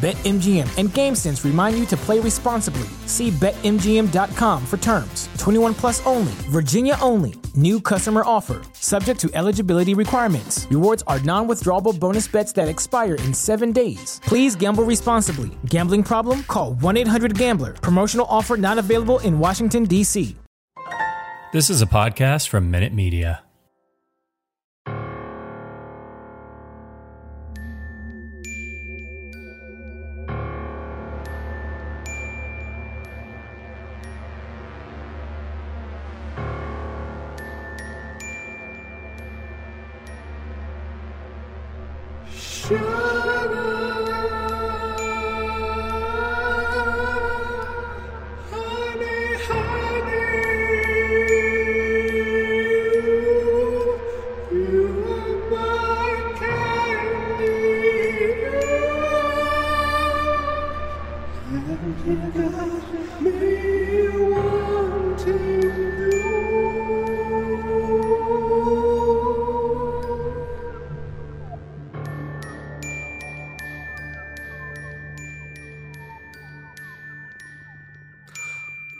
BetMGM and GameSense remind you to play responsibly. See BetMGM.com for terms. 21 plus only. Virginia only. New customer offer. Subject to eligibility requirements. Rewards are non-withdrawable bonus bets that expire in 7 days. Please gamble responsibly. Gambling problem? Call 1-800-GAMBLER. Promotional offer not available in Washington, D.C. This is a podcast from Minute Media.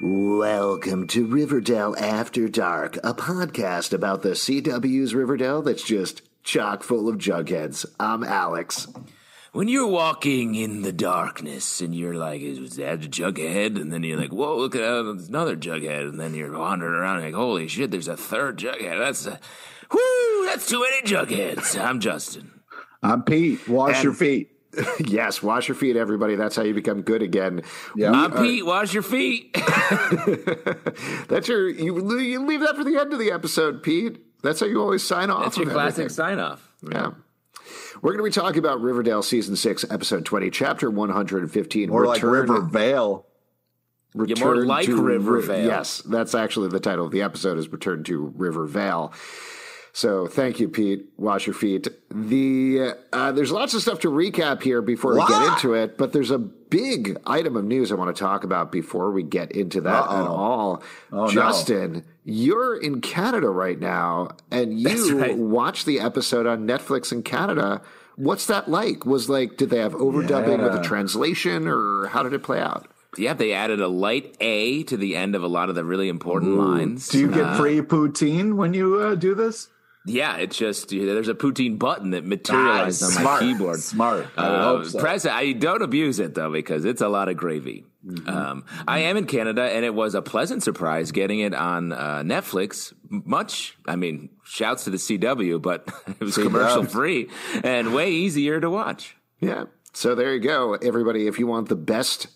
Welcome to Riverdale After Dark, a podcast about the CW's Riverdale that's just chock full of Jugheads. I'm Alex. When you're walking in the darkness and you're like, is that a Jughead? And then you're like, whoa, look at another Jughead. And then you're wandering around and like, holy shit, there's a third Jughead. That's too many Jugheads. I'm Justin. I'm Pete. Wash your feet. Yes, wash your feet, everybody. That's how you become good again. Yep. I'm Pete. Wash your feet. That's you leave that for the end of the episode, Pete. That's how you always sign off. That's your classic sign off. Yeah. We're going to be talking about Riverdale Season 6, Episode 20, Chapter 115. Or like Rivervale. You're more like Rivervale. Yes, that's actually the title of the episode is Return to Rivervale. So thank you, Pete. Wash your feet. There's lots of stuff to recap here before we get into it, but there's a big item of news I want to talk about before we get into that at all. Oh, Justin, you're in Canada right now, and you watched the episode on Netflix in Canada. What's that like? Did they have overdubbing with a translation, or how did it play out? Yeah, they added a light A to the end of a lot of the really important lines. Do you get free poutine when you do this? Yeah, it's just there's a poutine button that materialized on my keyboard. Smart. I hope so. Press it. I don't abuse it, though, because it's a lot of gravy. Mm-hmm. I am in Canada, and it was a pleasant surprise getting it on Netflix. Shouts to the CW, but it was commercial-free and way easier to watch. Yeah. So there you go, everybody. If you want the best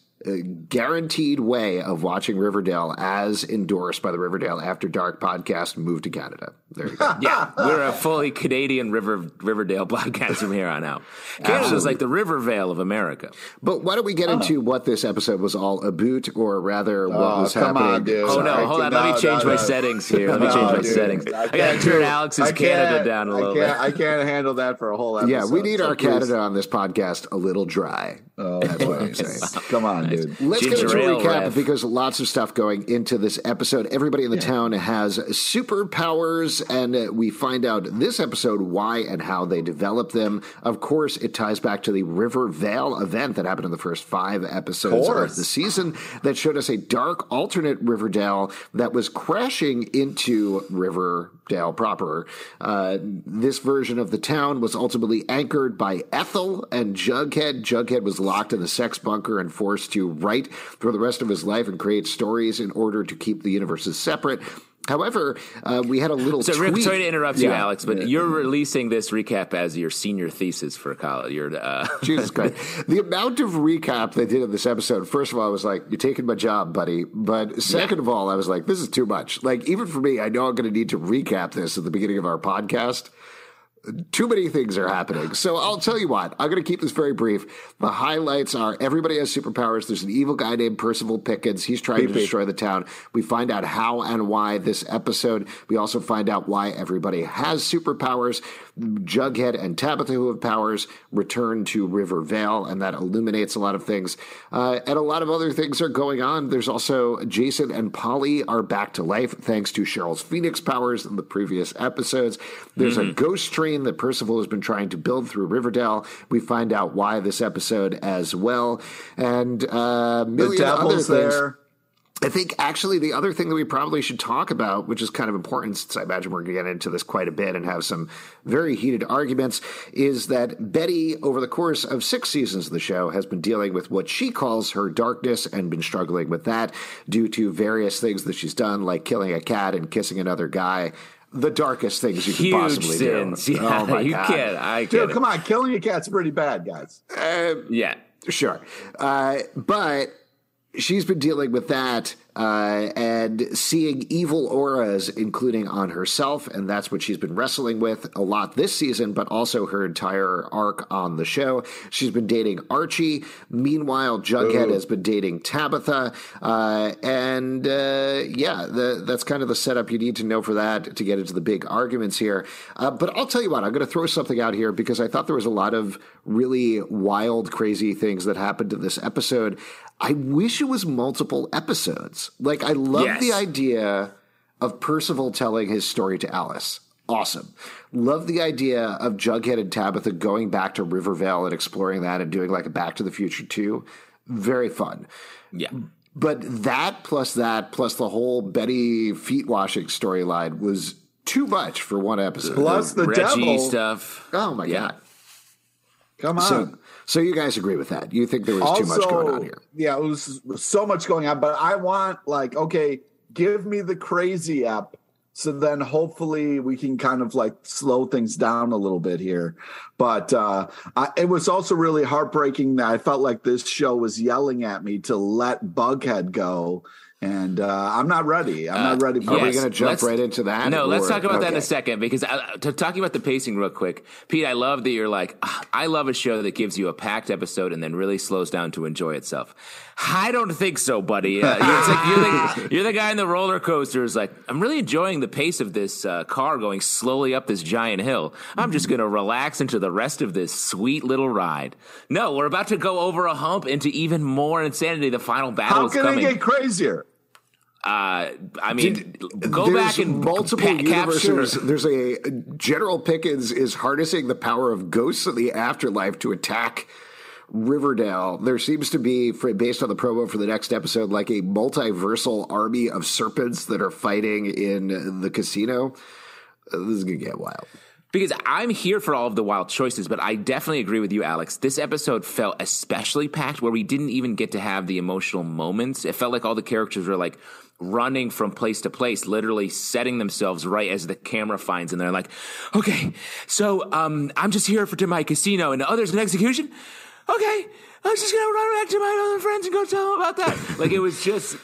guaranteed way of watching Riverdale as endorsed by the Riverdale After Dark podcast, move to Canada. There you go. Yeah, we're a fully Canadian Riverdale podcast from here on out. Canada's like the Rivervale of America. But why don't we get into what this episode was all about, or rather what was happening. On, dude. Oh, no, hold on. Let me change my settings here. Let me change my settings. I got to turn Alex's Canada down a little bit. I can't handle that for a whole episode. Yeah, we need our Canada on this podcast a little dry. Oh, that's what I'm saying. Come on. dude. Let's get into a recap because lots of stuff going into this episode. Everybody in the town has superpowers, and we find out this episode why and how they develop them. Of course, it ties back to the Rivervale event that happened in the first 5 episodes of the season that showed us a dark alternate Riverdale that was crashing into Riverdale proper. This version of the town was ultimately anchored by Ethel and Jughead. Jughead was locked in the sex bunker and forced to write for the rest of his life and create stories in order to keep the universes separate. However, we had a little Rick, sorry to interrupt you, Alex, but you're releasing this recap as your senior thesis for college. Jesus Christ. The amount of recap they did in this episode, first of all, I was like, you're taking my job, buddy. But second of all, I was like, this is too much. Like, even for me, I know I'm going to need to recap this at the beginning of our podcast. Too many things are happening. So I'll tell you what. I'm going to keep this very brief. The highlights are everybody has superpowers. There's an evil guy named Percival Pickens. He's trying to destroy the town. We find out how and why this episode. We also find out why everybody has superpowers. Jughead and Tabitha, who have powers, return to Rivervale, and that illuminates a lot of things. And a lot of other things are going on. There's also Jason and Polly are back to life thanks to Cheryl's Phoenix powers in the previous episodes. There's a ghost train that Percival has been trying to build through Riverdale. We find out why this episode as well. And a million other things. There. I think actually the other thing that we probably should talk about, which is kind of important since I imagine we're going to get into this quite a bit and have some very heated arguments, is that Betty, over the course of 6 seasons of the show, has been dealing with what she calls her darkness and been struggling with that due to various things that she's done, like killing a cat and kissing another guy. The darkest things you could possibly do. Yeah, oh my God. Dude, come on. Killing a cat's pretty bad, guys. Yeah. Sure. But she's been dealing with that and seeing evil auras, including on herself, and that's what she's been wrestling with a lot this season, but also her entire arc on the show. She's been dating Archie. Meanwhile, Jughead has been dating Tabitha, that's kind of the setup you need to know for that to get into the big arguments here. But I'll tell you what, I'm going to throw something out here because I thought there was a lot of really wild, crazy things that happened in this episode. I wish it was multiple episodes. Like, I love the idea of Percival telling his story to Alice. Awesome. Love the idea of Jughead and Tabitha going back to Rivervale and exploring that and doing like a Back to the Future 2. Very fun. Yeah. But that, plus the whole Betty feet washing storyline was too much for one episode. Plus the Reggie stuff. Oh, my God. Come on. So you guys agree with that? You think there was too much going on here? Yeah, it was so much going on. But I want, give me the crazy app. So then hopefully we can kind of slow things down a little bit here. But it was also really heartbreaking that I felt like this show was yelling at me to let Bughead go. And I'm not ready. I'm not ready. Are we going to jump right into that? No, let's talk about that in a second, because talking about the pacing real quick, Pete, I love that you're like, I love a show that gives you a packed episode and then really slows down to enjoy itself. I don't think so, buddy. You're the guy in the roller coaster who's like, I'm really enjoying the pace of this car going slowly up this giant hill. I'm just going to relax into the rest of this sweet little ride. No, we're about to go over a hump into even more insanity. The final battle is coming. How can it get crazier? Go back and multiple universes. There's a General Pickens is harnessing the power of ghosts of the afterlife to attack Riverdale. There seems to be, based on the promo for the next episode, like a multiversal army of serpents that are fighting in the casino. This is going to get wild. Because I'm here for all of the wild choices, but I definitely agree with you, Alex. This episode felt especially packed where we didn't even get to have the emotional moments. It felt like all the characters were like running from place to place, literally setting themselves right as the camera finds them. They're like, okay, so I'm just here to my casino, and there's an execution? Okay, I'm just going to run back to my other friends and go tell them about that. Like, it was just,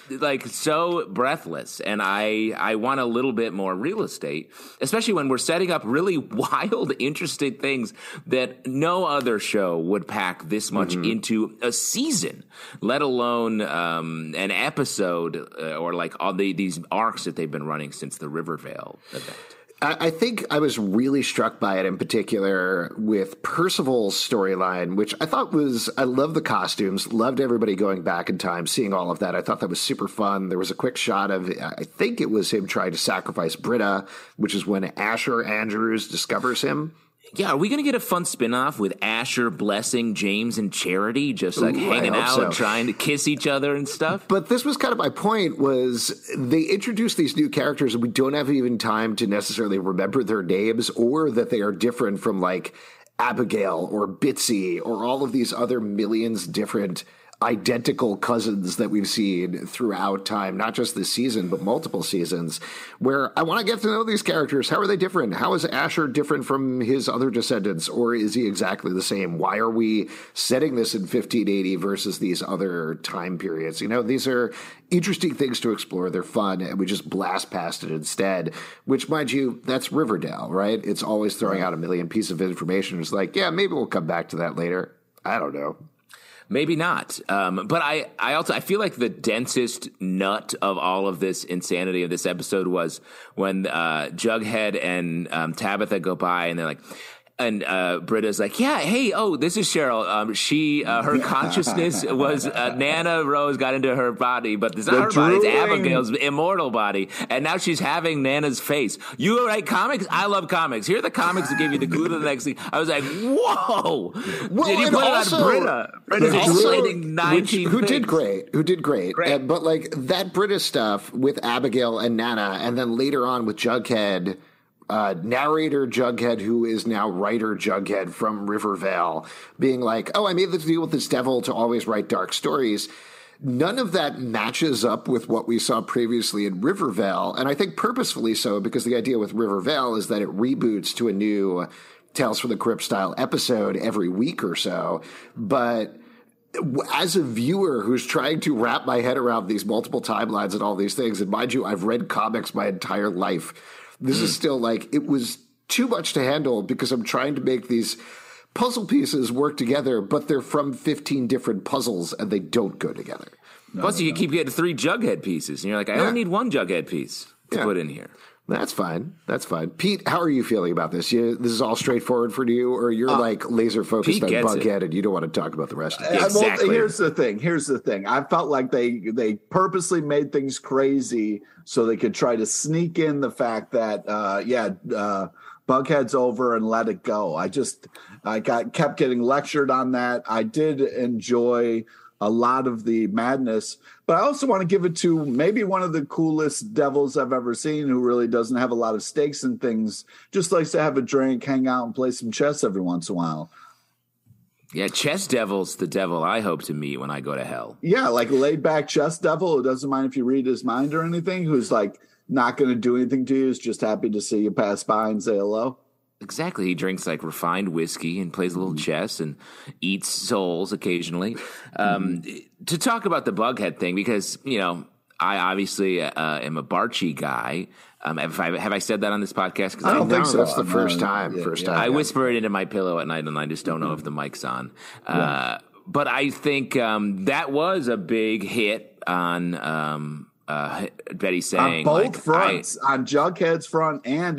so breathless. And I want a little bit more real estate, especially when we're setting up really wild, interesting things that no other show would pack this much into a season, let alone an episode or, all these arcs that they've been running since the Rivervale event. I think I was really struck by it in particular with Percival's storyline, which I thought was, I love the costumes, loved everybody going back in time, seeing all of that. I thought that was super fun. There was a quick shot of, I think it was him trying to sacrifice Britta, which is when Asher Andrews discovers him. Yeah, are we going to get a fun spinoff with Asher blessing James and Charity, just like hanging out, so, trying to kiss each other and stuff? But this was kind of my point, was they introduced these new characters and we don't have even time to necessarily remember their names or that they are different from like Abigail or Bitsy or all of these other millions different identical cousins that we've seen throughout time, not just this season, but multiple seasons, where I want to get to know these characters. How are they different? How is Asher different from his other descendants? Or is he exactly the same? Why are we setting this in 1580 versus these other time periods? You know, these are interesting things to explore. They're fun, and we just blast past it instead, which, mind you, that's Riverdale, right? It's always throwing out a million pieces of information. It's like, yeah, maybe we'll come back to that later. I don't know. Maybe not. But I also feel like the densest nut of all of this insanity of this episode was when Jughead and Tabitha go by and they're like, and Britta's like, yeah, hey, oh, this is Cheryl. Her consciousness was Nana Rose got into her body, but it's not her body. It's Abigail's immortal body. And now she's having Nana's face. You write comics? I love comics. Here are the comics that give you the glue to the next thing. I was like, whoa. Well, did you put it on Britta? Britta's explaining 19 things. Who did great. But like that Britta stuff with Abigail and Nana, and then later on with Jughead, narrator Jughead, who is now writer Jughead from Rivervale, being like, oh, I made this deal with this devil to always write dark stories. None of that matches up with what we saw previously in Rivervale, and I think purposefully so, because the idea with Rivervale is that it reboots to a new Tales from the Crypt style episode every week or so, but as a viewer who's trying to wrap my head around these multiple timelines and all these things, and mind you, I've read comics my entire life, this is still like, it was too much to handle because I'm trying to make these puzzle pieces work together, but they're from 15 different puzzles and they don't go together. Plus, you keep getting 3 Jughead pieces and you're like, I only need 1 Jughead piece to put in here. That's fine. Pete, how are you feeling about this? This is all straightforward for you, or you're like laser focused on Bughead and you don't want to talk about the rest of it? Exactly. Well, here's the thing. I felt like they purposely made things crazy so they could try to sneak in the fact that, Bughead's over and let it go. I kept getting lectured on that. I did enjoy a lot of the madness, but I also want to give it to maybe one of the coolest devils I've ever seen, who really doesn't have a lot of stakes and things, just likes to have a drink, hang out, and play some chess every once in a while. Yeah, chess devil's the devil I hope to meet when I go to hell. Yeah, like a laid-back chess devil who doesn't mind if you read his mind or anything, who's like not going to do anything to you, is just happy to see you pass by and say hello. Exactly. He drinks like refined whiskey and plays a little chess and eats souls occasionally. To talk about the Bughead thing, because, you know, I obviously am a Barchi guy. Have I said that on this podcast? Because I don't think so. That's the first time. I whisper it into my pillow at night and I just don't know if the mic's on. But I think that was a big hit on Betty saying. On both fronts. On Jughead's front and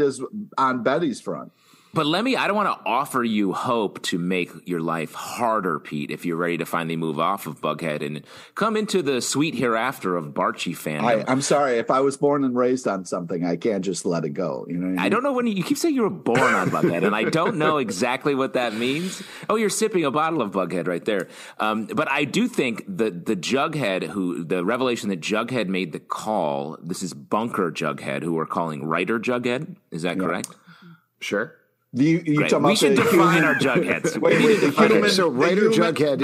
on Betty's front. But I don't want to offer you hope to make your life harder, Pete, if you're ready to finally move off of Bughead and come into the sweet hereafter of Barchi fandom. I'm sorry. If I was born and raised on something, I can't just let it go. You know what I mean? I don't know when you keep saying you were born on Bughead, and I don't know exactly what that means. Oh, you're sipping a bottle of Bughead right there. But I do think the Jughead, the revelation that Jughead made the call, this is Bunker Jughead, who we're calling Writer Jughead. Is that correct? Sure. We should define our Jugheads. So Writer Jughead.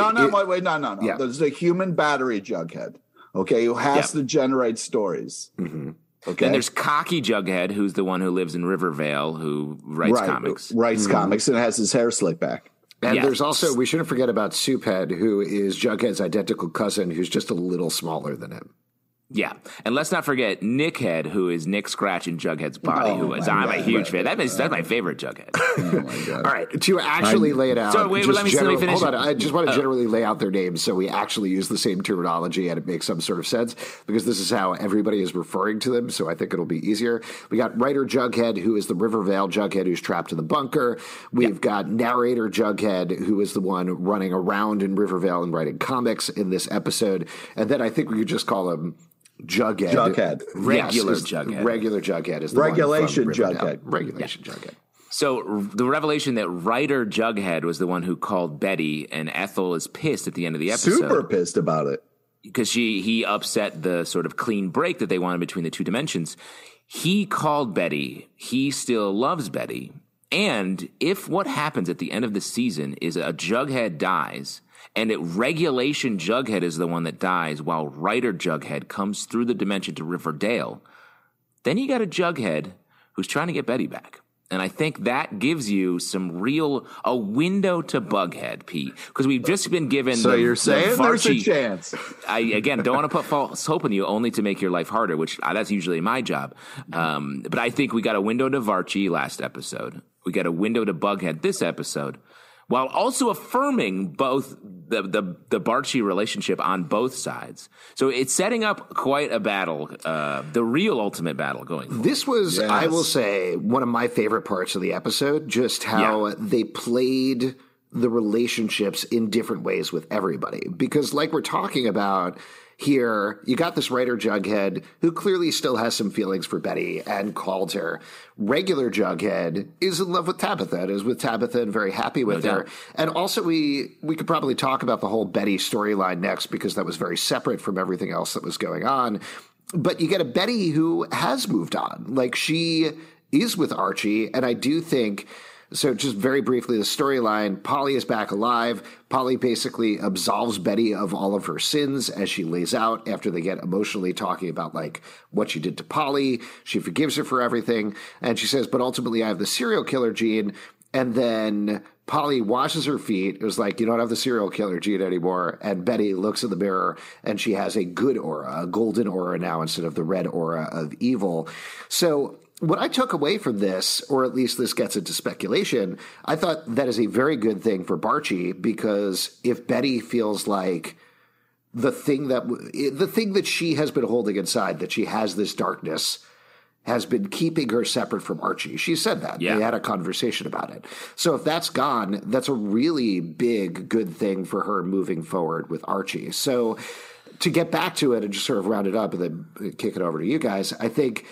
No. Yeah. There's a human battery Jughead, okay, who has to generate stories. Mm-hmm. Okay. Then there's Cocky Jughead, who's the one who lives in Rivervale, who writes comics. Comics and has his hair slicked back. And there's also, we shouldn't forget about Souphead, who is Jughead's identical cousin, who's just a little smaller than him. Yeah. And let's not forget Nick Head, who is Nick Scratch in Jughead's body, I'm a huge fan. That's my favorite Jughead. Oh my God. All right. To actually lay it out. So wait, let me finish. Hold on. I just want to generally lay out their names so we actually use the same terminology and it makes some sort of sense, because this is how everybody is referring to them. So I think it'll be easier. We got writer Jughead, who is the Rivervale Jughead who's trapped in the bunker. We've got narrator Jughead, who is the one running around in Rivervale and writing comics in this episode. And then I think we could just call him Jughead. Jughead. Regular Jughead is the regulation one from Jughead. Jughead. So the revelation that writer Jughead was the one who called Betty, and Ethel is pissed at the end of the episode. Super pissed about it. Because he upset the sort of clean break that they wanted between the two dimensions. He called Betty. He still loves Betty. And if what happens at the end of the season is a Jughead dies, and regulation Jughead is the one that dies while writer Jughead comes through the dimension to Riverdale, then you got a Jughead who's trying to get Betty back. And I think that gives you a window to Bughead, Pete, because we've just been given. So you're saying there's a chance. I, again, don't want to put false hope in you only to make your life harder, which that's usually my job. But I think we got a window to Varchi last episode. We got a window to Bughead this episode, while also affirming both the Barchi relationship on both sides. So it's setting up quite a battle, the real ultimate battle going forward. This was, yes, I will say, one of my favorite parts of the episode, just how they played the relationships in different ways with everybody. Because like we're talking about here, you got this writer Jughead who clearly still has some feelings for Betty and called her. Regular Jughead is in love with Tabitha and is with Tabitha and very happy with her. And also we could probably talk about the whole Betty storyline next, because that was very separate from everything else that was going on. But you get a Betty who has moved on. Like, she is with Archie, and I do think – so just very briefly, the storyline, Polly is back alive. Polly basically absolves Betty of all of her sins as she lays out after they get emotionally talking about, like, what she did to Polly. She forgives her for everything. And she says, but ultimately I have the serial killer gene. And then Polly washes her feet. It was like, you don't have the serial killer gene anymore. And Betty looks in the mirror, and she has a good aura, a golden aura now instead of the red aura of evil. So what I took away from this, or at least this gets into speculation, I thought that is a very good thing for Barchi, because if Betty feels like the thing that she has been holding inside, that she has this darkness, has been keeping her separate from Archie. She said that. Yeah. They had a conversation about it. So if that's gone, that's a really big, good thing for her moving forward with Archie. So to get back to it and just sort of round it up and then kick it over to you guys, I think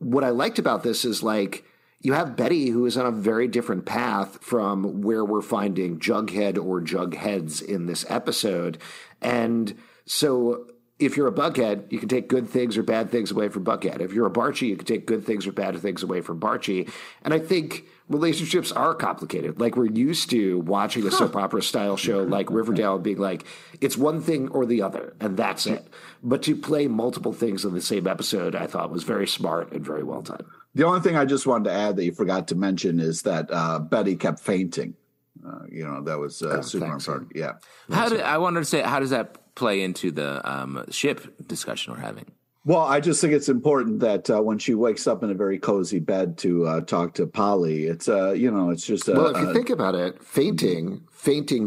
what I liked about this is, like, you have Betty, who is on a very different path from where we're finding Jughead or Jugheads in this episode. And so if you're a Bughead, you can take good things or bad things away from Bughead. If you're a Barchi, you can take good things or bad things away from Barchi. And I think relationships are complicated. Like, we're used to watching a soap opera style show like Riverdale and being like, it's one thing or the other, and that's it. But to play multiple things in the same episode, I thought was very smart and very well done. The only thing I just wanted to add that you forgot to mention is that Betty kept fainting. That was super important. Yeah. I wanted to say, how does that play into the ship discussion we're having? Well, I just think it's important that when she wakes up in a very cozy bed to talk to Polly, it's, it's just a... Well, if you think about it, fainting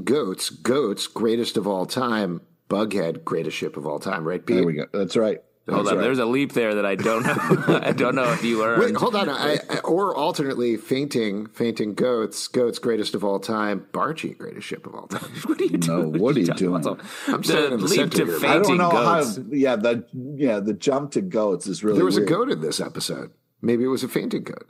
goats, greatest of all time, Bughead, greatest ship of all time, right, Pete? There we go. That's right. Hold on, there's a leap there that I don't know. I don't know if you earned. Wait, hold on. Or alternately, fainting goats, greatest of all time, Barchi, greatest ship of all time. What are you doing? No, what are you doing? I'm saying the leap to fainting I don't know goats. How, the jump to goats is really. There was weird. A goat in this episode. Maybe it was a fainting goat.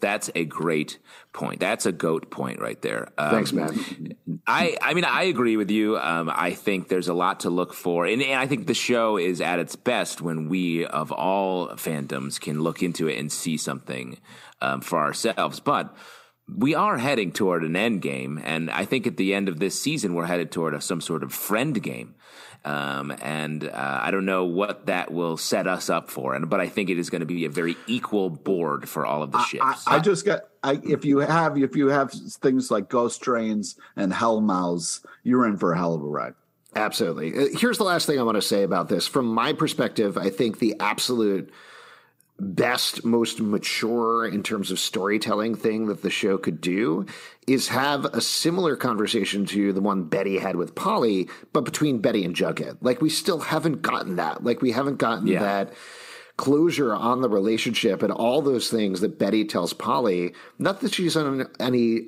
That's a great point. That's a goat point right there. Thanks, man. I mean, I agree with you. I think there's a lot to look for. And I think the show is at its best when we, of all fandoms, can look into it and see something for ourselves. But we are heading toward an end game. And I think at the end of this season, we're headed toward some sort of friend game. I don't know what that will set us up for, but I think it is going to be a very equal board for all of the ships. If you have things like ghost trains and hell mouths, you're in for a hell of a ride. Absolutely. Here's the last thing I want to say about this. From my perspective, I think the absolute best, most mature in terms of storytelling thing that the show could do is have a similar conversation to the one Betty had with Polly, but between Betty and Jughead. Like, we still haven't gotten that. Like, we haven't gotten that closure on the relationship and all those things that Betty tells Polly. Not that she's under any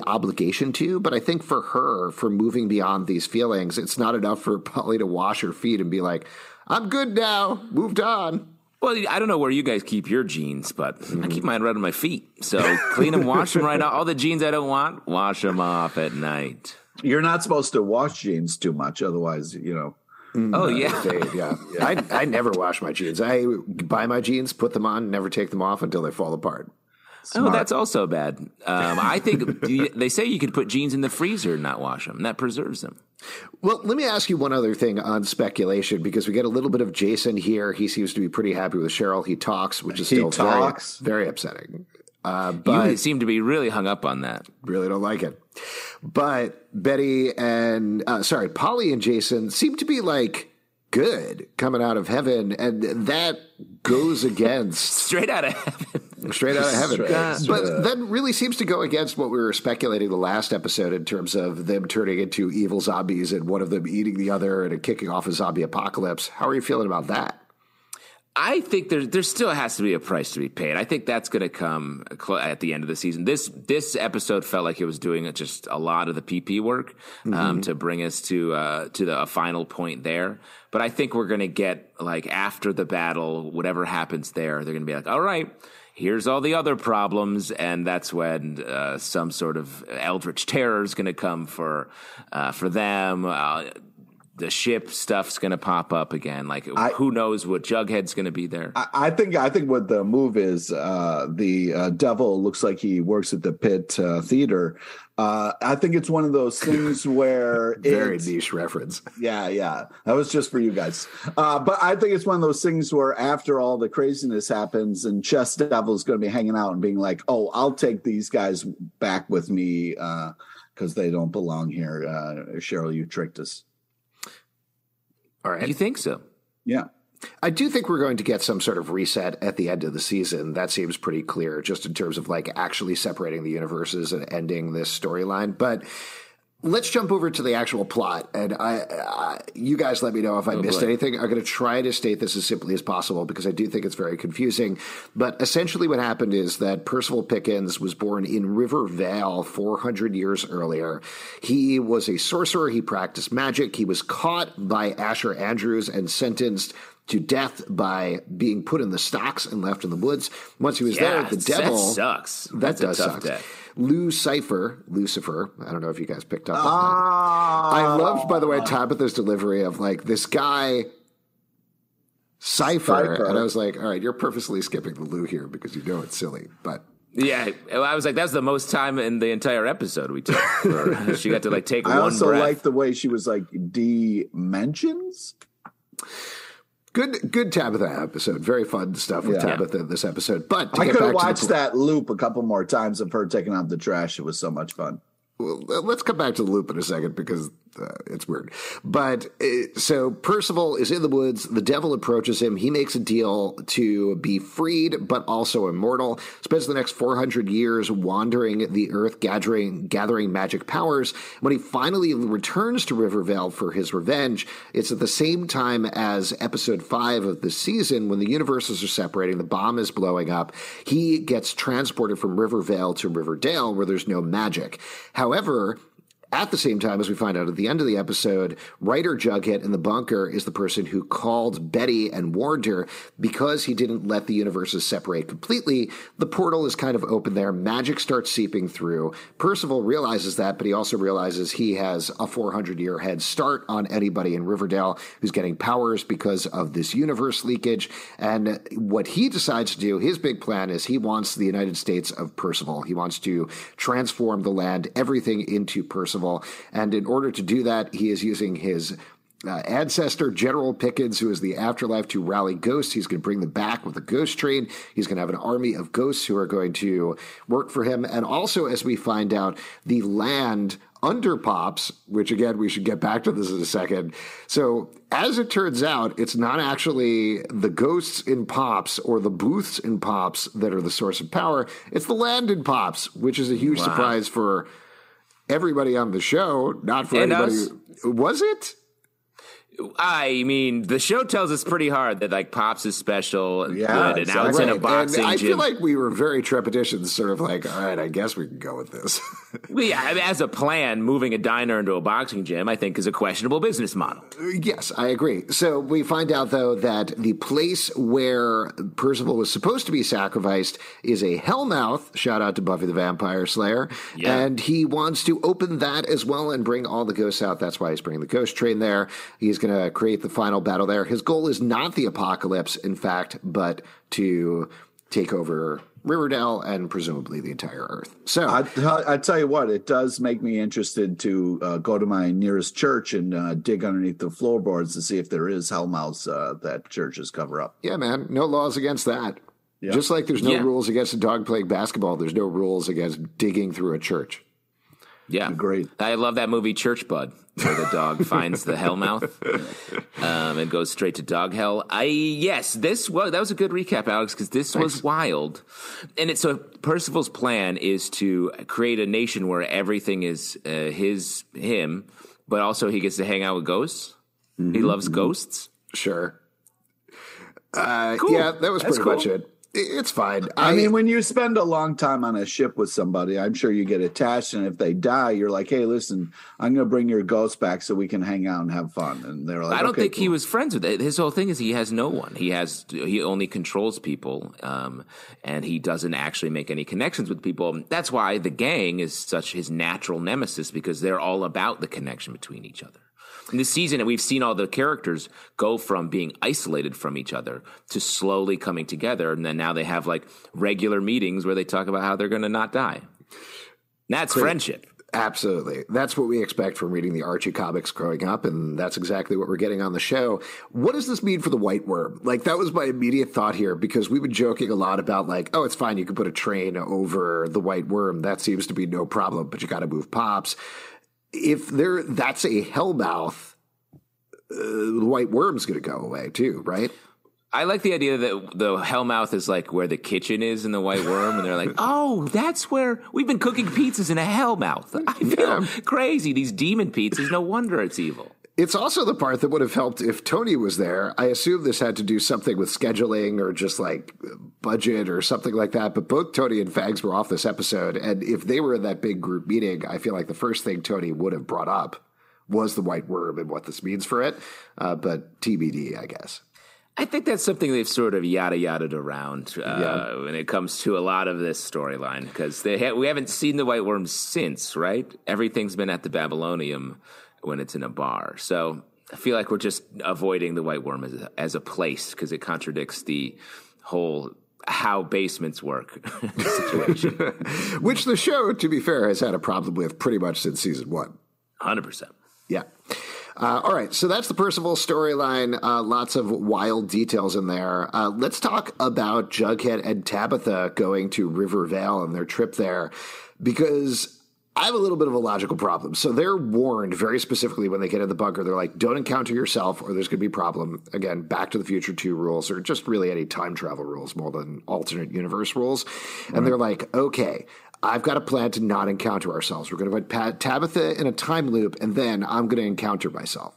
obligation to, but I think for her, for moving beyond these feelings, it's not enough for Polly to wash her feet and be like, I'm good now, moved on. Well, I don't know where you guys keep your jeans, but I keep mine right on my feet. So clean them, wash them right off. All the jeans I don't want, wash them off at night. You're not supposed to wash jeans too much. Otherwise, you know. Oh, yeah. I never wash my jeans. I buy my jeans, put them on, never take them off until they fall apart. Smart. Oh, that's also bad. I think they say you could put jeans in the freezer and not wash them. That preserves them. Well, let me ask you one other thing on speculation, because we get a little bit of Jason here. He seems to be pretty happy with Cheryl. He talks, which is still very, very upsetting. But you seem to be really hung up on that. Really don't like it. But Betty and Polly and Jason seem to be like good coming out of heaven, and that goes against straight out of heaven. Straight out of heaven. But that really seems to go against what we were speculating the last episode in terms of them turning into evil zombies and one of them eating the other and kicking off a zombie apocalypse. How are you feeling about that? I think there still has to be a price to be paid. I think that's going to come at the end of the season. This episode felt like it was doing just a lot of the PP work to bring us to a final point there. But I think we're going to get, like, after the battle, whatever happens there, they're going to be like, all right, here's all the other problems, and that's when some sort of eldritch terror is going to come for them. The ship stuff's going to pop up again. Like, who knows what Jughead's going to be there? I think what the move is, the devil looks like he works at the Pit Theater. I think it's one of those things where very niche reference. Yeah. That was just for you guys. But I think it's one of those things where after all the craziness happens and Chess Devil's going to be hanging out and being like, oh, I'll take these guys back with me because they don't belong here. Cheryl, you tricked us. All right. You think so? Yeah. I do think we're going to get some sort of reset at the end of the season. That seems pretty clear, just in terms of, like, actually separating the universes and ending this storyline. But let's jump over to the actual plot. And you guys let me know if I missed anything. I'm going to try to state this as simply as possible because I do think it's very confusing. But essentially what happened is that Percival Pickens was born in Rivervale 400 years earlier. He was a sorcerer. He practiced magic. He was caught by Asher Andrews and sentenced to death by being put in the stocks and left in the woods. Once he was there, the devil... That sucks. That does suck. Lucifer, I don't know if you guys picked up on that. I loved, by the way, Tabitha's delivery of, like, this guy... Cypher. And I was like, all right, you're purposely skipping the Lou here because you know it's silly, but... Yeah, I was like, that's the most time in the entire episode we took. She got to, like, take one breath. I also liked the way she was like, dimensions? Good Tabitha episode. Very fun stuff with Tabitha in this episode. But I could have watched that loop a couple more times of her taking out the trash. It was so much fun. Well, let's come back to the loop in a second because it's weird. But so Percival is in the woods. The devil approaches him. He makes a deal to be freed but also immortal. Spends the next 400 years wandering the earth, gathering magic powers. When he finally returns to Rivervale for his revenge, it's at the same time as episode 5 of the season when the universes are separating. The bomb is blowing up. He gets transported from Rivervale to Riverdale where there's no magic. However, at the same time, as we find out at the end of the episode, writer Jughead in the bunker is the person who called Betty and warned her because he didn't let the universes separate completely. The portal is kind of open there. Magic starts seeping through. Percival realizes that, but he also realizes he has a 400-year head start on anybody in Riverdale who's getting powers because of this universe leakage. And what he decides to do, his big plan, is he wants the United States of Percival. He wants to transform the land, everything into Percival. And in order to do that, he is using his ancestor, General Pickens, who is the afterlife, to rally ghosts. He's going to bring them back with a ghost train. He's going to have an army of ghosts who are going to work for him. And also, as we find out, the land underpops, which again, we should get back to this in a second. So as it turns out, it's not actually the ghosts in Pops or the booths in Pops that are the source of power. It's the land in Pops, which is a huge surprise for everybody on the show, not for anybody. Was it? I mean, the show tells us pretty hard that, like, Pops is special and good, and now it's in a boxing gym. I feel like we were very trepidatious, sort of like, all right, I guess we can go with this. I mean, as a plan, moving a diner into a boxing gym, I think, is a questionable business model. Yes, I agree. So we find out, though, that the place where Percival was supposed to be sacrificed is a Hellmouth, shout out to Buffy the Vampire Slayer, and he wants to open that as well and bring all the ghosts out. That's why he's bringing the ghost train there. He's going to create the final battle there. His goal is not the apocalypse, in fact, but to take over Riverdale and presumably the entire Earth. So I tell you what, it does make me interested to go to my nearest church and dig underneath the floorboards to see if there is Hellmouths that churches cover up. Yeah, man. No laws against that. Yeah. Just like there's no rules against a dog playing basketball, there's no rules against digging through a church. Yeah, great. I love that movie Church Bud, where the dog finds the Hellmouth and goes straight to dog hell. That was a good recap, Alex, because this was wild. And so Percival's plan is to create a nation where everything is him, but also he gets to hang out with ghosts. Mm-hmm. He loves ghosts. Sure. Cool. Yeah, that was pretty much it. It's fine. I mean, when you spend a long time on a ship with somebody, I'm sure you get attached, and if they die, you're like, hey, listen, I'm going to bring your ghost back so we can hang out and have fun. And they're like, I don't think he was friends with it. His whole thing is he has no one. He only controls people, and he doesn't actually make any connections with people. That's why the gang is such his natural nemesis, because they're all about the connection between each other. In this season, we've seen all the characters go from being isolated from each other to slowly coming together. And then now they have like regular meetings where they talk about how they're going to not die. That's friendship. Absolutely. That's what we expect from reading the Archie comics growing up. And that's exactly what we're getting on the show. What does this mean for the White Worm? Like, that was my immediate thought here, because we've been joking a lot about like, oh, it's fine. You can put a train over the White Worm. That seems to be no problem, but you got to move Pops. If that's a Hellmouth, the White Worm's going to go away too, right? I like the idea that the Hellmouth is like where the kitchen is in the White Worm, and they're like, oh, that's where we've been cooking pizzas in a Hellmouth. I feel crazy. These demon pizzas, no wonder it's evil. It's also the part that would have helped if Tony was there. I assume this had to do something with scheduling or just like budget or something like that. But both Tony and Fags were off this episode. And if they were in that big group meeting, I feel like the first thing Tony would have brought up was the White Worm and what this means for it. But TBD, I guess. I think that's something they've sort of yada-yada'd around when it comes to a lot of this storyline, because we haven't seen the White Worm since, right? Everything's been at the Babylonium when it's in a bar. So I feel like we're just avoiding the White Worm as a place, because it contradicts the whole how basements work situation. Which the show, to be fair, has had a problem with pretty much since season one. 100%. Yeah. All right, so that's the Percival storyline. Lots of wild details in there. Let's talk about Jughead and Tabitha going to Rivervale and their trip there, because I have a little bit of a logical problem. So they're warned very specifically when they get in the bunker. They're like, don't encounter yourself or there's going to be a problem. Again, Back to the Future 2 rules, or just really any time travel rules more than alternate universe rules. Right. And they're like, okay, I've got a plan to not encounter ourselves. We're going to put Tabitha in a time loop, and then I'm going to encounter myself.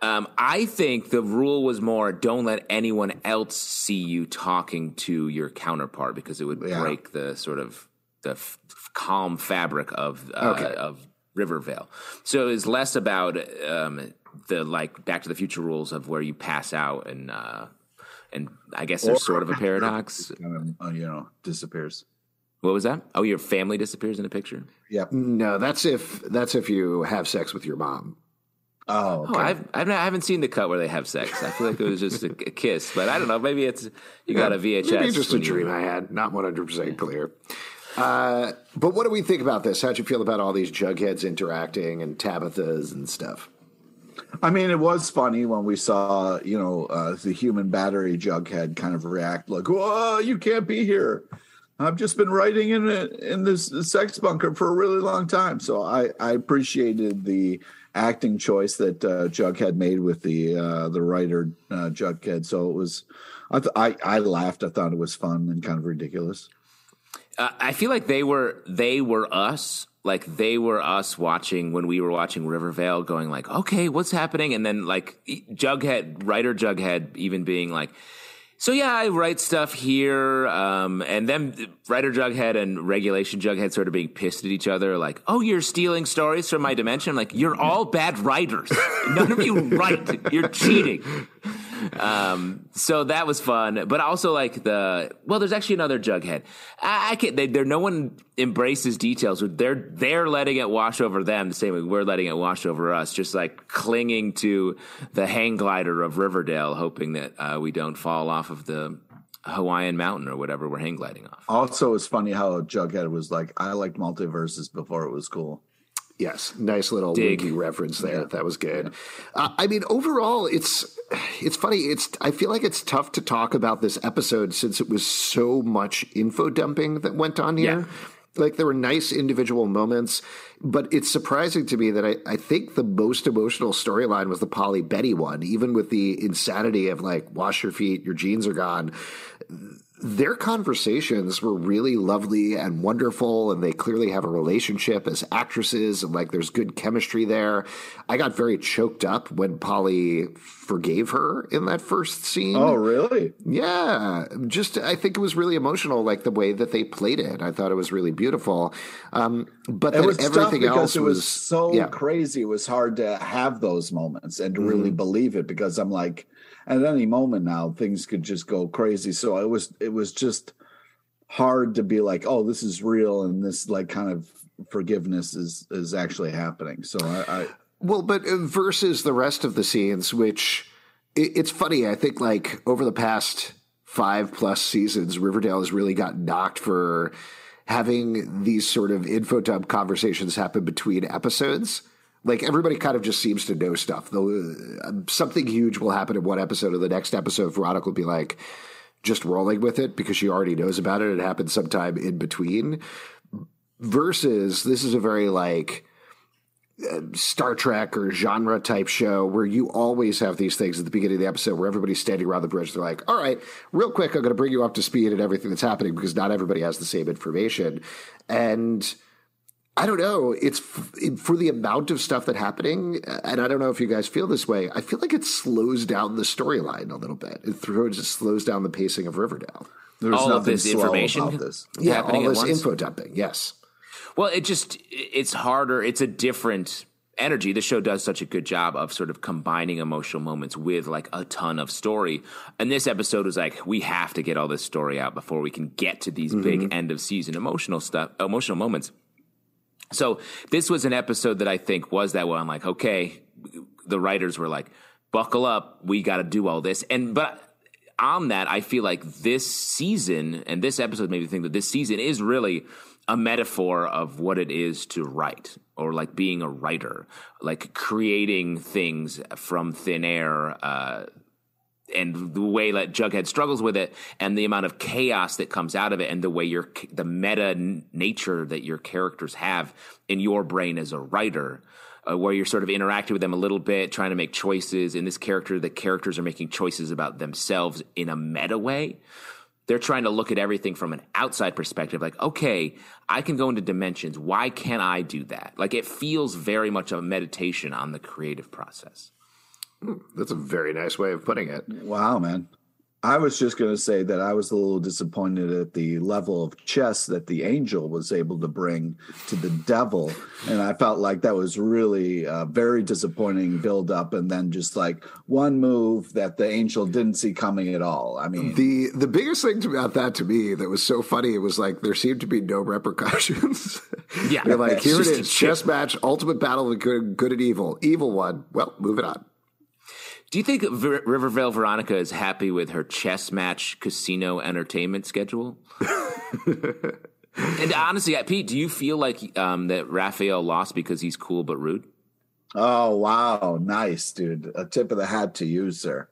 I think the rule was more, don't let anyone else see you talking to your counterpart, because it would break the sort of the calm fabric of Rivervale. So it's less about the like Back to the Future rules of where you pass out and I guess there's sort of a paradox. Disappears. What was that? Oh, your family disappears in a picture? Yeah. No, that's if you have sex with your mom. Oh, okay. I haven't seen the cut where they have sex. I feel like it was just a kiss, but I don't know. Maybe it's got a VHS. Maybe just a dream I had. Not 100% clear. But what do we think about this? How'd you feel about all these Jugheads interacting and Tabitha's and stuff? I mean, it was funny when we saw, the human battery Jughead kind of react like, whoa, you can't be here. I've just been writing in this sex bunker for a really long time. So I appreciated the acting choice that Jughead made with the writer Jughead. So it was, I laughed. I thought it was fun and kind of ridiculous. I feel like they were us. Like they were us watching when we were watching Riverdale, going like, okay, what's happening? And then like Jughead, writer Jughead, even being like, so yeah, I write stuff here, and then writer Jughead and regulation Jughead sort of being pissed at each other, like, "Oh, you're stealing stories from my dimension." I'm like, you're all bad writers. None of you write. You're cheating. So that was fun, but also like there's actually another Jughead. I can't. There, no one embraces details. They're letting it wash over them the same way we're letting it wash over us. Just like clinging to the hang glider of Riverdale, hoping that we don't fall off of the Hawaiian mountain or whatever we're hang gliding off. Also, it's funny how Jughead was like, I liked multiverses before it was cool. Yes, nice little Wiggy reference there. Yeah. That was good. Yeah. I mean, overall, it's funny. I feel like it's tough to talk about this episode since it was so much info dumping that went on here. Yeah. Like there were nice individual moments, but it's surprising to me that I think the most emotional storyline was the Polly Betty one, even with the insanity of like, wash your feet, your jeans are gone. Their conversations were really lovely and wonderful, and they clearly have a relationship as actresses, and like there's good chemistry there. I got very choked up when Polly forgave her in that first scene. Oh, really? Yeah. Just, I think it was really emotional, like the way that they played it. I thought it was really beautiful. But then everything else was so crazy. It was hard to have those moments and to really believe it, because I'm like, at any moment now, things could just go crazy. So it was just hard to be like, oh, this is real, and this like kind of forgiveness is actually happening. So but versus the rest of the scenes, which it's funny. I think like over the past 5+ seasons, Riverdale has really gotten knocked for having these sort of info dump conversations happen between episodes. Like everybody kind of just seems to know stuff. Something huge will happen in one episode or the next episode. Veronica will be like just rolling with it because she already knows about it. It happened sometime in between. Versus this is a very like Star Trek or genre type show where you always have these things at the beginning of the episode where everybody's standing around the bridge. They're like, all right, real quick, I'm going to bring you up to speed and everything that's happening because not everybody has the same information. And I don't know. It's for the amount of stuff that's happening, and I don't know if you guys feel this way. I feel like it slows down the storyline a little bit. It slows down the pacing of Riverdale. There's all of this information about this. Yeah, all this info dumping. Yes. Well, it's harder. It's a different energy. The show does such a good job of sort of combining emotional moments with like a ton of story. And this episode was like, we have to get all this story out before we can get to these big end of season emotional moments. So this was an episode that I think was that one. I'm like, okay, the writers were like, buckle up. We got to do all this. But on that, I feel like this season and this episode made me think that this season is really a metaphor of what it is to write, or like being a writer, like creating things from thin air, and the way that Jughead struggles with it and the amount of chaos that comes out of it and the way the meta nature that your characters have in your brain as a writer, where you're sort of interacting with them a little bit, trying to make choices. In this character, the characters are making choices about themselves in a meta way. They're trying to look at everything from an outside perspective, like, okay, I can go into dimensions. Why can't I do that? Like, it feels very much a meditation on the creative process. That's a very nice way of putting it. Wow, man. I was just going to say that I was a little disappointed at the level of chess that the angel was able to bring to the devil. And I felt like that was really a very disappointing buildup. And then just like one move that the angel didn't see coming at all. I mean, the biggest thing about that to me that was so funny, it was like there seemed to be no repercussions. Yeah. They're like, here it is, chess match, ultimate battle of good and evil. Evil won. Well, moving on. Do you think Rivervale Veronica is happy with her chess match casino entertainment schedule? And honestly, Pete, do you feel like that Raphael lost because he's cool but rude? Oh, wow. Nice, dude. A tip of the hat to you, sir.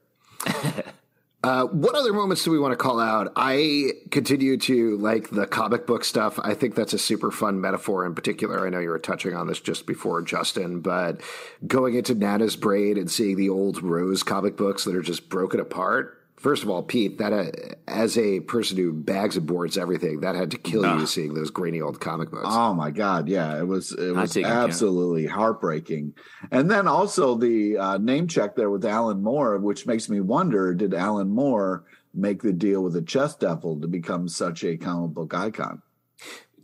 What other moments do we want to call out? I continue to like the comic book stuff. I think that's a super fun metaphor in particular. I know you were touching on this just before, Justin, but going into Nana's braid and seeing the old Rose comic books that are just broken apart. First of all, Pete, that as a person who bags and boards everything, that had to kill you seeing those grainy old comic books. Oh my God, yeah, it was absolutely heartbreaking. And then also the name check there with Alan Moore, which makes me wonder: did Alan Moore make the deal with the chess devil to become such a comic book icon?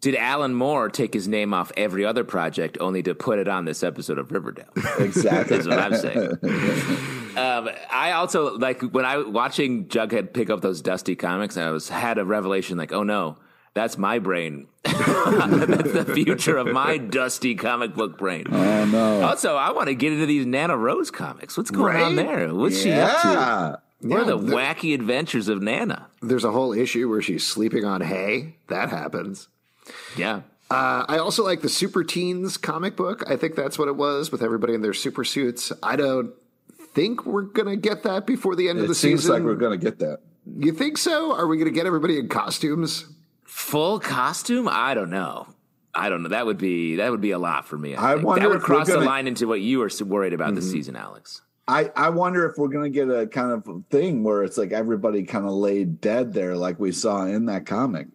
Did Alan Moore take his name off every other project only to put it on this episode of Riverdale? Exactly. That's what I'm saying. I also, like, when I watching Jughead pick up those dusty comics, I had a revelation like, oh no, that's my brain. That's the future of my dusty comic book brain. Oh no. Also, I want to get into these Nana Rose comics. What's going on there? What's she up to? What are the wacky adventures of Nana? There's a whole issue where she's sleeping on hay. That happens. Yeah. I also like the Super Teens comic book. I think that's what it was, with everybody in their super suits. I don't think we're going to get that before the end of the season. It seems like we're going to get that. You think so? Are we going to get everybody in costumes? Full costume? I don't know. That would be a lot for me. I wonder that would cross the line into what you were worried about this season, Alex. I wonder if we're going to get a kind of thing where it's like everybody kind of laid dead there like we saw in that comic.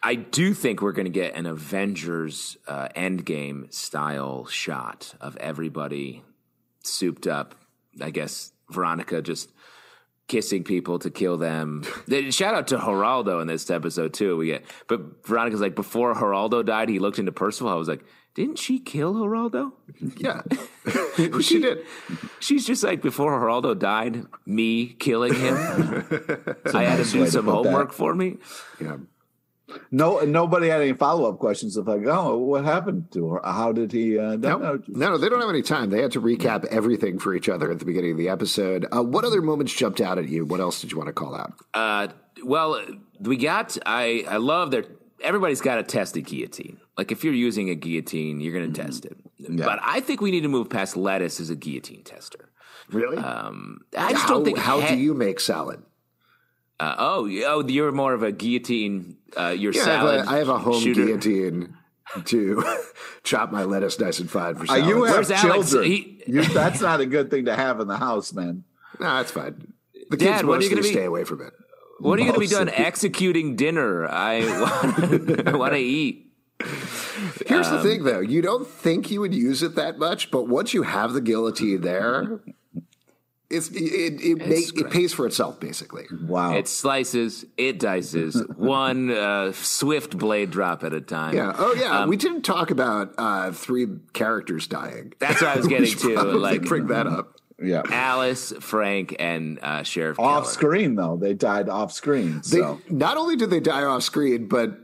I do think we're going to get an Avengers Endgame style shot of everybody souped up. I guess Veronica just kissing people to kill them. Shout out to Geraldo in this episode too. But Veronica's like, before Geraldo died, he looked into Percival. I was like, didn't she kill Geraldo? Yeah, she did. She's just like, before Geraldo died, me killing him. I had to do some homework for me. Yeah. No, nobody had any follow-up questions of like, oh, what happened to her? How did he die? No, they don't have any time. They had to recap everything for each other at the beginning of the episode. What other moments jumped out at you? What else did you want to call out? Well, we got – I love that everybody's got to test a guillotine. Like, if you're using a guillotine, you're going to test it. Yeah. But I think we need to move past lettuce as a guillotine tester. Really? I just don't think – How do you make salad? You're more of a guillotine. Salad. I have a home shooter. Guillotine to chop my lettuce nice and fine for salad. You have Where's children. That's not a good thing to have in the house, man. No, that's fine. The kids mostly stay away from it. What are you going to be doing executing dinner? I want to eat. Here's the thing, though. You don't think you would use it that much, but once you have the guillotine there... It pays for itself, basically. Wow. It slices, it dices, one swift blade drop at a time. Yeah. Oh, yeah. We didn't talk about three characters dying. That's what I was getting to. Like, bring that up. Yeah. Alice, Frank, and Sheriff Keller. Off screen, though. They died off screen. So. Not only did they die off screen, but...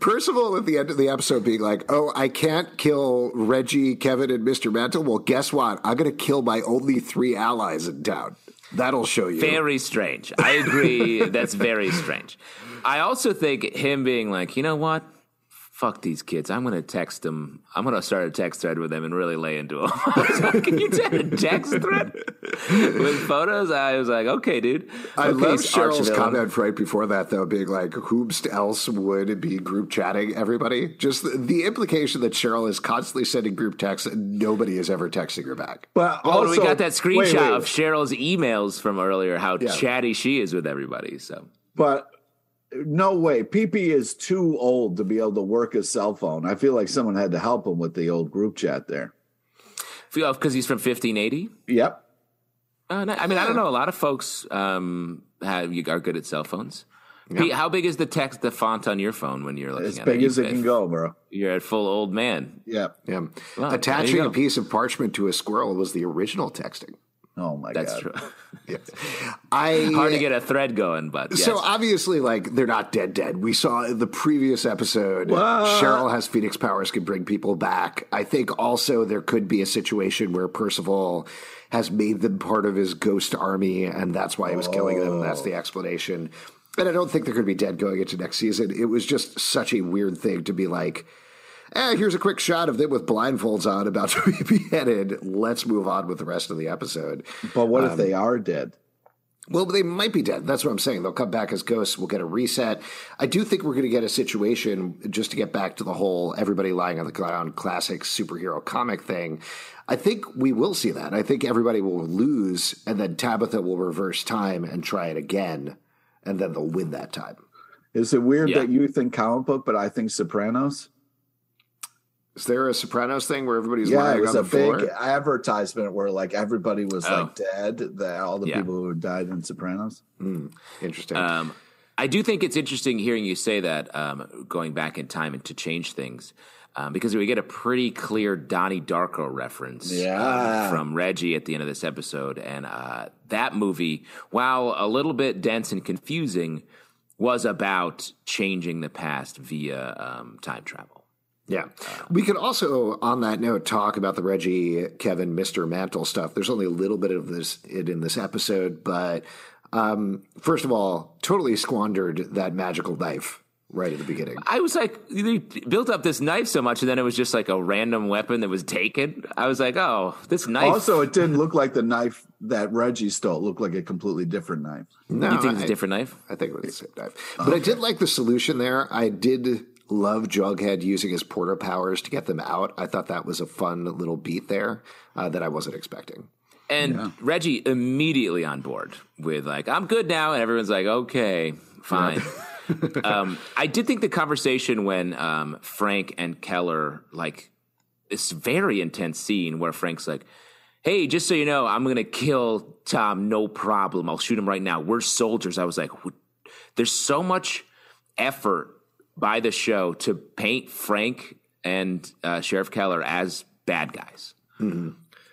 Percival at the end of the episode being like, oh, I can't kill Reggie, Kevin, and Mr. Mantle. Well, guess what? I'm going to kill my only three allies in town. That'll show you. Very strange. I agree. That's very strange. I also think him being like, you know what? Fuck these kids. I'm going to text them. I'm going to start a text thread with them and really lay into them. I was like, can you tell a text thread with photos? I was like, okay, dude. I love Cheryl's comment right before that, though, being like, who else would be group chatting everybody? Just the implication that Cheryl is constantly sending group texts and nobody is ever texting her back. But also, we got that screenshot of Cheryl's emails from earlier, how chatty she is with everybody. So, but... No way. PP is too old to be able to work his cell phone. I feel like someone had to help him with the old group chat there. Because he's from 1580? Yep. I don't know. A lot of folks are good at cell phones. Yep. Pete, how big is the font on your phone when you're looking at it? As big as it can go, bro. You're a full old man. Yep. Yeah. Well, attaching a piece of parchment to a squirrel was the original texting. Oh, my God. That's true. Yes. Hard to get a thread going, but yes. So obviously, like, they're not dead. We saw in the previous episode, Cheryl has Phoenix powers, can bring people back. I think also there could be a situation where Percival has made them part of his ghost army, and that's why he was killing them. That's the explanation. And I don't think they're going to be dead going into next season. It was just such a weird thing to be like, here's a quick shot of them with blindfolds on about to be beheaded. Let's move on with the rest of the episode. But what if they are dead? Well, they might be dead. That's what I'm saying. They'll come back as ghosts. We'll get a reset. I do think we're going to get a situation, just to get back to the whole everybody lying on the ground classic superhero comic thing. I think we will see that. I think everybody will lose, and then Tabitha will reverse time and try it again, and then they'll win that time. Is it weird that you think comic book, but I think Sopranos? Is there a Sopranos thing where everybody's lying on the floor? Yeah, it was a big advertisement where like everybody was like dead, all the people who died in Sopranos. Mm, interesting. I do think it's interesting hearing you say that, going back in time and to change things, because we get a pretty clear Donnie Darko reference from Reggie at the end of this episode. And that movie, while a little bit dense and confusing, was about changing the past via time travel. Yeah. We could also, on that note, talk about the Reggie, Kevin, Mr. Mantle stuff. There's only a little bit of this in this episode, but first of all, totally squandered that magical knife right at the beginning. I was like, they built up this knife so much, and then it was just like a random weapon that was taken. I was like, oh, this knife. Also, it didn't look like the knife that Reggie stole. It looked like a completely different knife. No, you think it's a different knife? I think it was the same knife. But okay. I did like the solution there. I did love Jughead using his porter powers to get them out. I thought that was a fun little beat there that I wasn't expecting. And Reggie immediately on board with like, I'm good now. And everyone's like, okay, fine. I did think the conversation when Frank and Keller, like this very intense scene where Frank's like, hey, just so you know, I'm going to kill Tom. No problem. I'll shoot him right now. We're soldiers. I was like, there's so much effort by the show to paint Frank and Sheriff Keller as bad guys. Mm-hmm.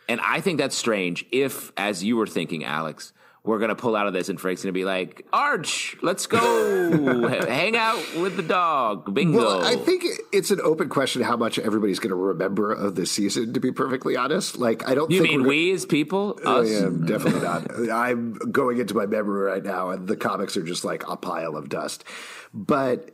And I think that's strange if, as you were thinking, Alex, we're going to pull out of this and Frank's going to be like, Arch, let's go hang out with the dog. Bingo. Well, I think it's an open question how much everybody's going to remember of this season, to be perfectly honest. Like, I don't think you mean we as people? Us? Yeah, definitely not. I'm going into my memory right now, and the comics are just like a pile of dust. But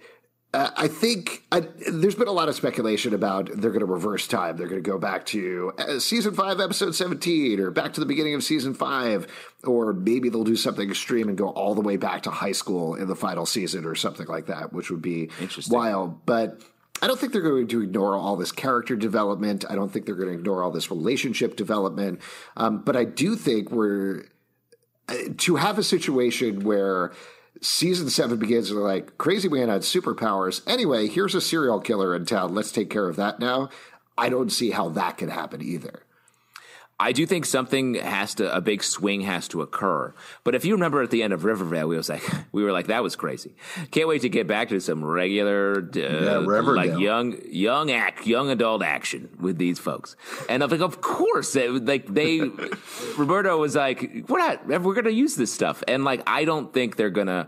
I think there's been a lot of speculation about they're going to reverse time. They're going to go back to season 5, episode 17, or back to the beginning of season 5, or maybe they'll do something extreme and go all the way back to high school in the final season or something like that, which would be wild. But I don't think they're going to ignore all this character development. I don't think they're going to ignore all this relationship development. But I do think we're to have a situation where Season 7 begins and they're like, crazy man had superpowers. Anyway, here's a serial killer in town. Let's take care of that now. I don't see how that can happen either. I do think a big swing has to occur. But if you remember at the end of Rivervale, we were like, that was crazy. Can't wait to get back to some regular, like young adult action with these folks. And I'm like, of course, Roberto was like, we're going to use this stuff. And like, I don't think they're going to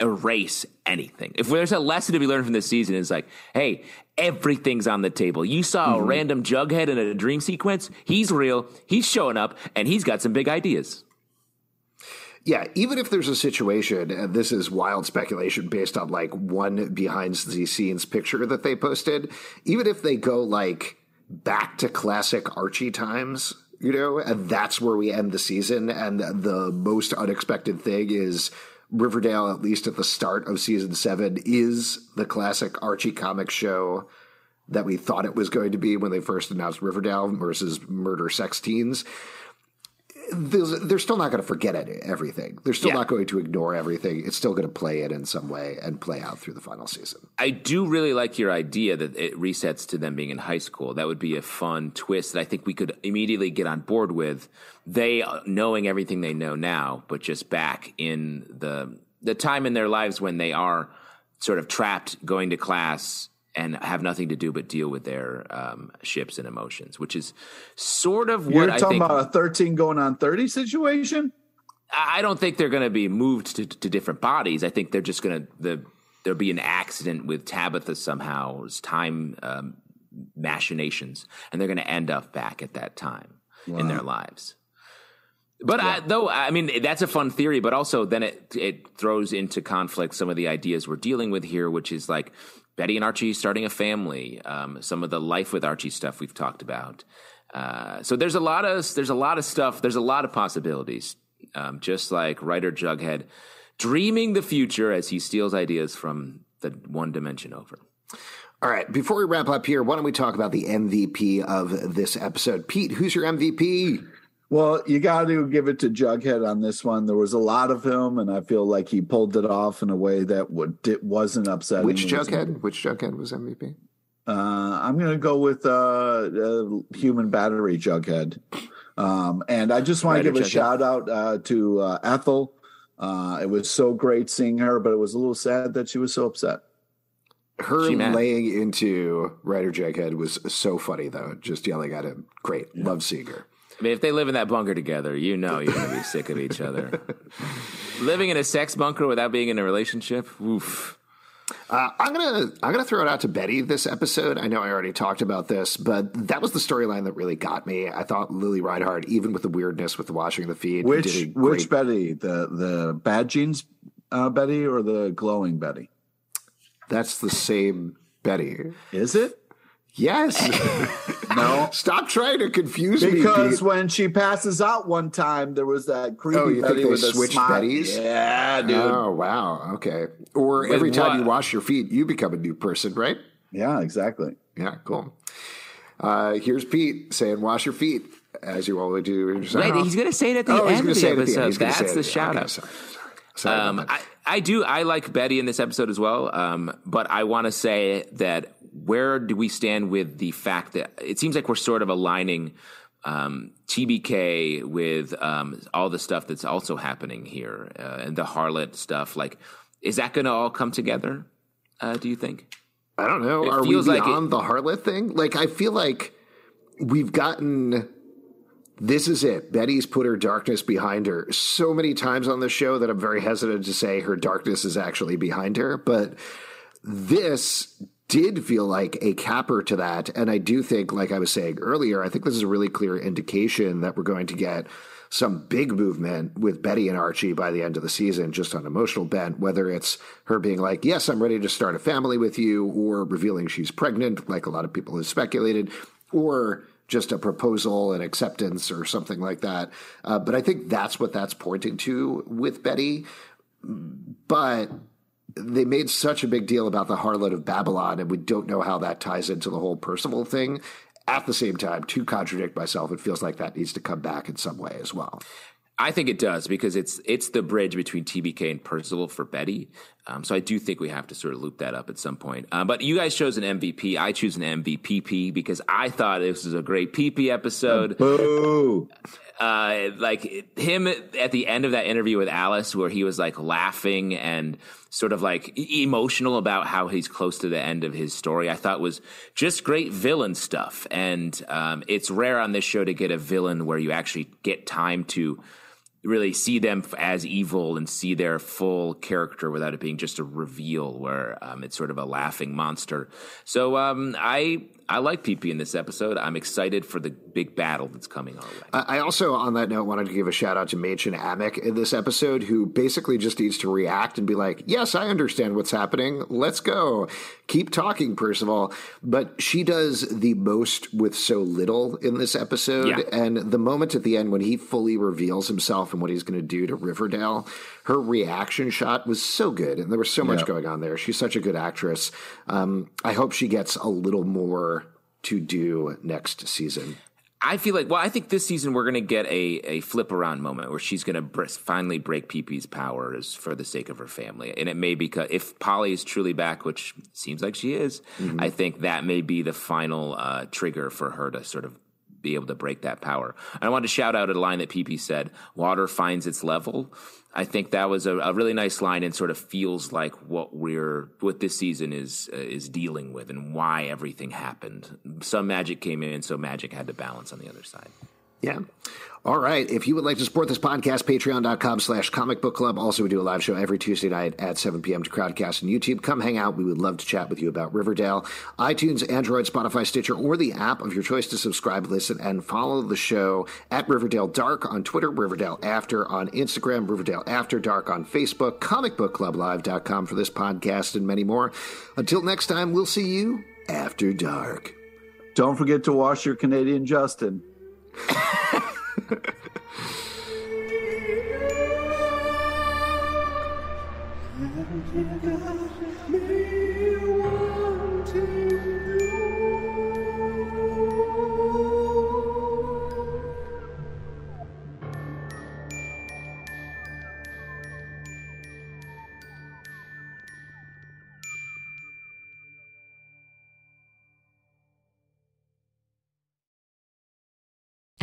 erase anything. If there's a lesson to be learned from this season, it's like, hey, everything's on the table. You saw a random Jughead in a dream sequence. He's real. He's showing up, and he's got some big ideas. Yeah, even if there's a situation, and this is wild speculation based on like one behind-the-scenes picture that they posted, even if they go like back to classic Archie times, you know, and that's where we end the season, and the most unexpected thing is Riverdale, at least at the start of season 7, is the classic Archie comic show that we thought it was going to be when they first announced Riverdale versus Murder Sex Teens. They're still not going to forget everything. They're still not going to ignore everything. It's still going to play in some way and play out through the final season. I do really like your idea that it resets to them being in high school. That would be a fun twist that I think we could immediately get on board with. They knowing everything they know now, but just back in the time in their lives when they are sort of trapped, going to class, and have nothing to do but deal with their ships and emotions, which is sort of what I think. You're talking about a 13 going on 30 situation? I don't think they're going to be moved to different bodies. I think they're just going to – there'll be an accident with Tabitha somehow. It's time machinations, and they're going to end up back at that time in their lives. But that's a fun theory, but also then it throws into conflict some of the ideas we're dealing with here, which is like – Betty and Archie starting a family, some of the life with Archie stuff we've talked about. So there's a lot of stuff. There's a lot of possibilities just like writer Jughead, dreaming the future as he steals ideas from the one dimension over. All right, before we wrap up here, why don't we talk about the MVP of this episode? Pete, who's your MVP? Well, you got to give it to Jughead on this one. There was a lot of him, and I feel like he pulled it off in a way that wasn't upsetting. Which Jughead? Which Jughead was MVP? I'm going to go with Human Battery Jughead. And I just want to give a shout-out to Ethel. It was so great seeing her, but it was a little sad that she was so upset. Her laying into Ryder Jughead was so funny, though. Just yelling at him. Great. Yeah. Love seeing her. I mean, if they live in that bunker together, you know you're going to be sick of each other. Living in a sex bunker without being in a relationship? Oof. I'm gonna throw it out to Betty this episode. I know I already talked about this, but that was the storyline that really got me. I thought Lily Reinhardt, even with the weirdness with watching the feed, which Betty, the bad genes Betty or the glowing Betty? That's the same Betty, is it? Yes. No. Stop trying to confuse me. Because when she passes out one time, there was that creepy Betty with the switch Betties. Yeah, dude. Oh, wow. Okay. Or with every time you wash your feet, you become a new person, right? Yeah, exactly. Yeah, cool. Here's Pete saying, "Wash your feet," as you always do. Wait, he's going to say it at the end of the episode. That's the shout-out. Sorry I do. I like Betty in this episode as well. But I want to say that where do we stand with the fact that it seems like we're sort of aligning TBK with all the stuff that's also happening here and the harlot stuff? Like, is that going to all come together? Do you think? I don't know. Are we beyond the harlot thing? Like, I feel like we've gotten... This is it. Betty's put her darkness behind her so many times on the show that I'm very hesitant to say her darkness is actually behind her. But this did feel like a capper to that. And I do think, like I was saying earlier, I think this is a really clear indication that we're going to get some big movement with Betty and Archie by the end of the season, just on emotional bent, whether it's her being like, yes, I'm ready to start a family with you, or revealing she's pregnant, like a lot of people have speculated, or just a proposal and acceptance or something like that. But I think that's what that's pointing to with Betty. But they made such a big deal about the harlot of Babylon, and we don't know how that ties into the whole Percival thing. At the same time, to contradict myself, it feels like that needs to come back in some way as well. I think it does, because it's the bridge between TBK and Percival for Betty. So I do think we have to sort of loop that up at some point. But you guys chose an MVP. I choose an MVPP because I thought this was a great PP episode. Boo! Like him at the end of that interview with Alice, where he was like laughing and sort of like emotional about how he's close to the end of his story, I thought was just great villain stuff. And it's rare on this show to get a villain where you actually get time to really see them as evil and see their full character without it being just a reveal where it's sort of a laughing monster. So I like PP in this episode. I'm excited for the big battle that's coming our way. I also, on that note, wanted to give a shout out to Machen Amick in this episode, who basically just needs to react and be like, yes, I understand what's happening. Let's go. Keep talking, Percival. But she does the most with so little in this episode. Yeah. And the moment at the end when he fully reveals himself and what he's going to do to Riverdale, her reaction shot was so good. And there was so much going on there. She's such a good actress. I hope she gets a little more to do next season. I feel like, well, I think this season we're going to get a flip around moment where she's going to finally break PP's powers for the sake of her family. And it may be, if Polly is truly back, which seems like she is, I think that may be the final trigger for her to sort of be able to break that power. And I want to shout out a line that PP said, "Water finds its level." I think that was a really nice line and sort of feels like what this season is dealing with and why everything happened. Some magic came in, so magic had to balance on the other side. Yeah. All right. If you would like to support this podcast, patreon.com/comicbookclub. Also, we do a live show every Tuesday night at 7 p.m. to Crowdcast and YouTube. Come hang out. We would love to chat with you about Riverdale. iTunes, Android, Spotify, Stitcher, or the app of your choice to subscribe, listen, and follow the show at Riverdale Dark on Twitter, Riverdale After on Instagram, Riverdale After Dark on Facebook, comicbookclublive.com for this podcast and many more. Until next time, we'll see you after dark. Don't forget to wash your Canadian Justin.